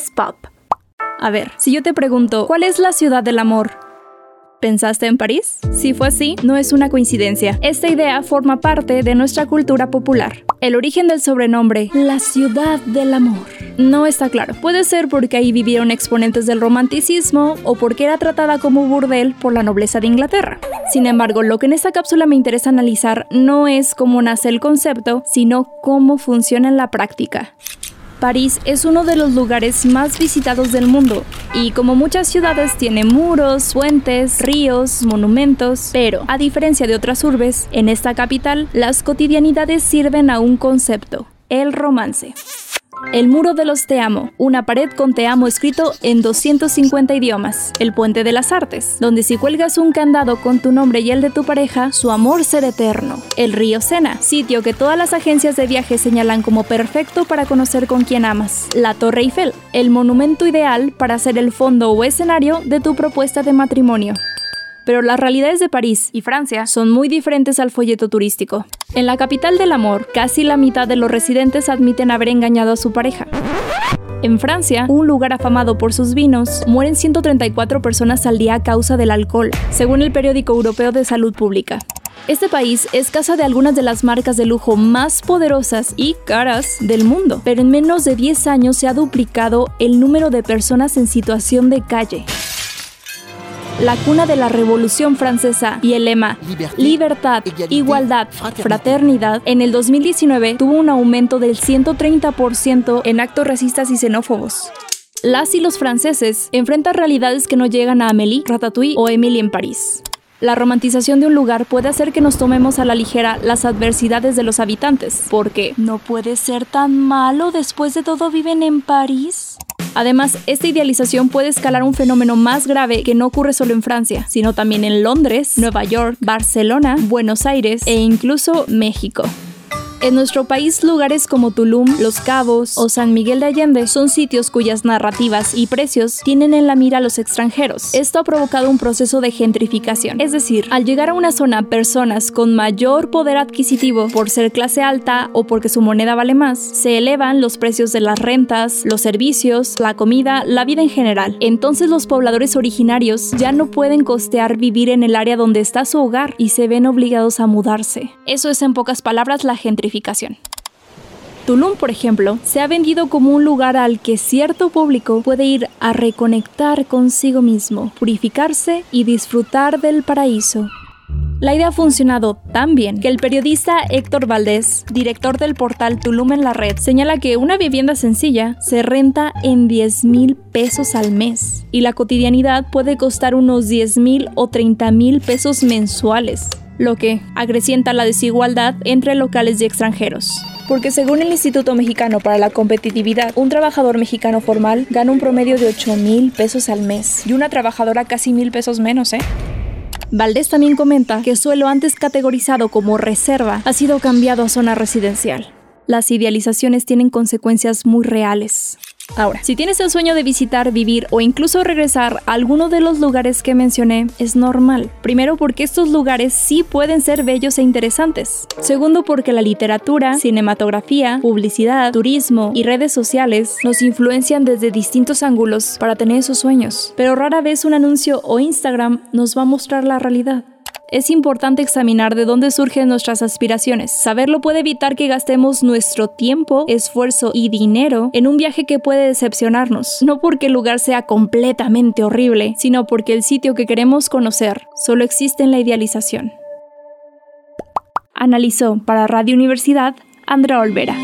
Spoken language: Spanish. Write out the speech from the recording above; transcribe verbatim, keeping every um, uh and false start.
es pop. A ver, si yo te pregunto, ¿cuál es la ciudad del amor? ¿Pensaste en París? Si fue así, no es una coincidencia. Esta idea forma parte de nuestra cultura popular. El origen del sobrenombre, la ciudad del amor, no está claro. Puede ser porque ahí vivieron exponentes del romanticismo o porque era tratada como burdel por la nobleza de Inglaterra. Sin embargo, lo que en esta cápsula me interesa analizar no es cómo nace el concepto, sino cómo funciona en la práctica. París es uno de los lugares más visitados del mundo y como muchas ciudades tiene muros, puentes, ríos, monumentos, pero a diferencia de otras urbes, en esta capital las cotidianidades sirven a un concepto, el romance. El muro de los Te Amo, una pared con Te Amo escrito en doscientos cincuenta idiomas. El puente de las artes, donde si cuelgas un candado con tu nombre y el de tu pareja, su amor será eterno. El río Sena, sitio que todas las agencias de viaje señalan como perfecto para conocer con quién amas. La Torre Eiffel, el monumento ideal para ser el fondo o escenario de tu propuesta de matrimonio. Pero las realidades de París y Francia son muy diferentes al folleto turístico. En la capital del amor, casi la mitad de los residentes admiten haber engañado a su pareja. En Francia, un lugar afamado por sus vinos, mueren ciento treinta y cuatro personas al día a causa del alcohol, según el periódico europeo de Salud Pública. Este país es casa de algunas de las marcas de lujo más poderosas y caras del mundo, pero en menos de diez años se ha duplicado el número de personas en situación de calle. La cuna de la Revolución Francesa y el lema Liberté, Libertad, Egalité, Igualdad, Fraternidad. Fraternidad, en el dos mil diecinueve tuvo un aumento del ciento treinta por ciento en actos racistas y xenófobos. Las y los franceses enfrentan realidades que no llegan a Amélie, Ratatouille o Emily en París. La romantización de un lugar puede hacer que nos tomemos a la ligera las adversidades de los habitantes, porque no puede ser tan malo, después de todo viven en París. Además, esta idealización puede escalar un fenómeno más grave que no ocurre solo en Francia, sino también en Londres, Nueva York, Barcelona, Buenos Aires e incluso México. En nuestro país, lugares como Tulum, Los Cabos o San Miguel de Allende son sitios cuyas narrativas y precios tienen en la mira a los extranjeros. Esto ha provocado un proceso de gentrificación, es decir, al llegar a una zona, personas con mayor poder adquisitivo por ser clase alta o porque su moneda vale más, se elevan los precios de las rentas, los servicios, la comida, la vida en general. Entonces los pobladores originarios ya no pueden costear vivir en el área donde está su hogar y se ven obligados a mudarse. Eso es en pocas palabras la gentrificación. Tulum, por ejemplo, se ha vendido como un lugar al que cierto público puede ir a reconectar consigo mismo, purificarse y disfrutar del paraíso. La idea ha funcionado tan bien que el periodista Héctor Valdés, director del portal Tulum en la Red, señala que una vivienda sencilla se renta en diez mil pesos al mes y la cotidianidad puede costar unos diez mil o treinta mil pesos mensuales, lo que acrecienta la desigualdad entre locales y extranjeros. Porque según el Instituto Mexicano para la Competitividad, un trabajador mexicano formal gana un promedio de ocho mil pesos al mes y una trabajadora casi mil pesos menos, ¿eh? Valdés también comenta que suelo antes categorizado como reserva ha sido cambiado a zona residencial. Las idealizaciones tienen consecuencias muy reales. Ahora, si tienes el sueño de visitar, vivir o incluso regresar a alguno de los lugares que mencioné, es normal. Primero, porque estos lugares sí pueden ser bellos e interesantes. Segundo, porque la literatura, cinematografía, publicidad, turismo y redes sociales nos influencian desde distintos ángulos para tener esos sueños. Pero rara vez un anuncio o Instagram nos va a mostrar la realidad. Es importante examinar de dónde surgen nuestras aspiraciones. Saberlo puede evitar que gastemos nuestro tiempo, esfuerzo y dinero en un viaje que puede decepcionarnos. No porque el lugar sea completamente horrible, sino porque el sitio que queremos conocer solo existe en la idealización. Analizó para Radio Universidad Andrea Olvera.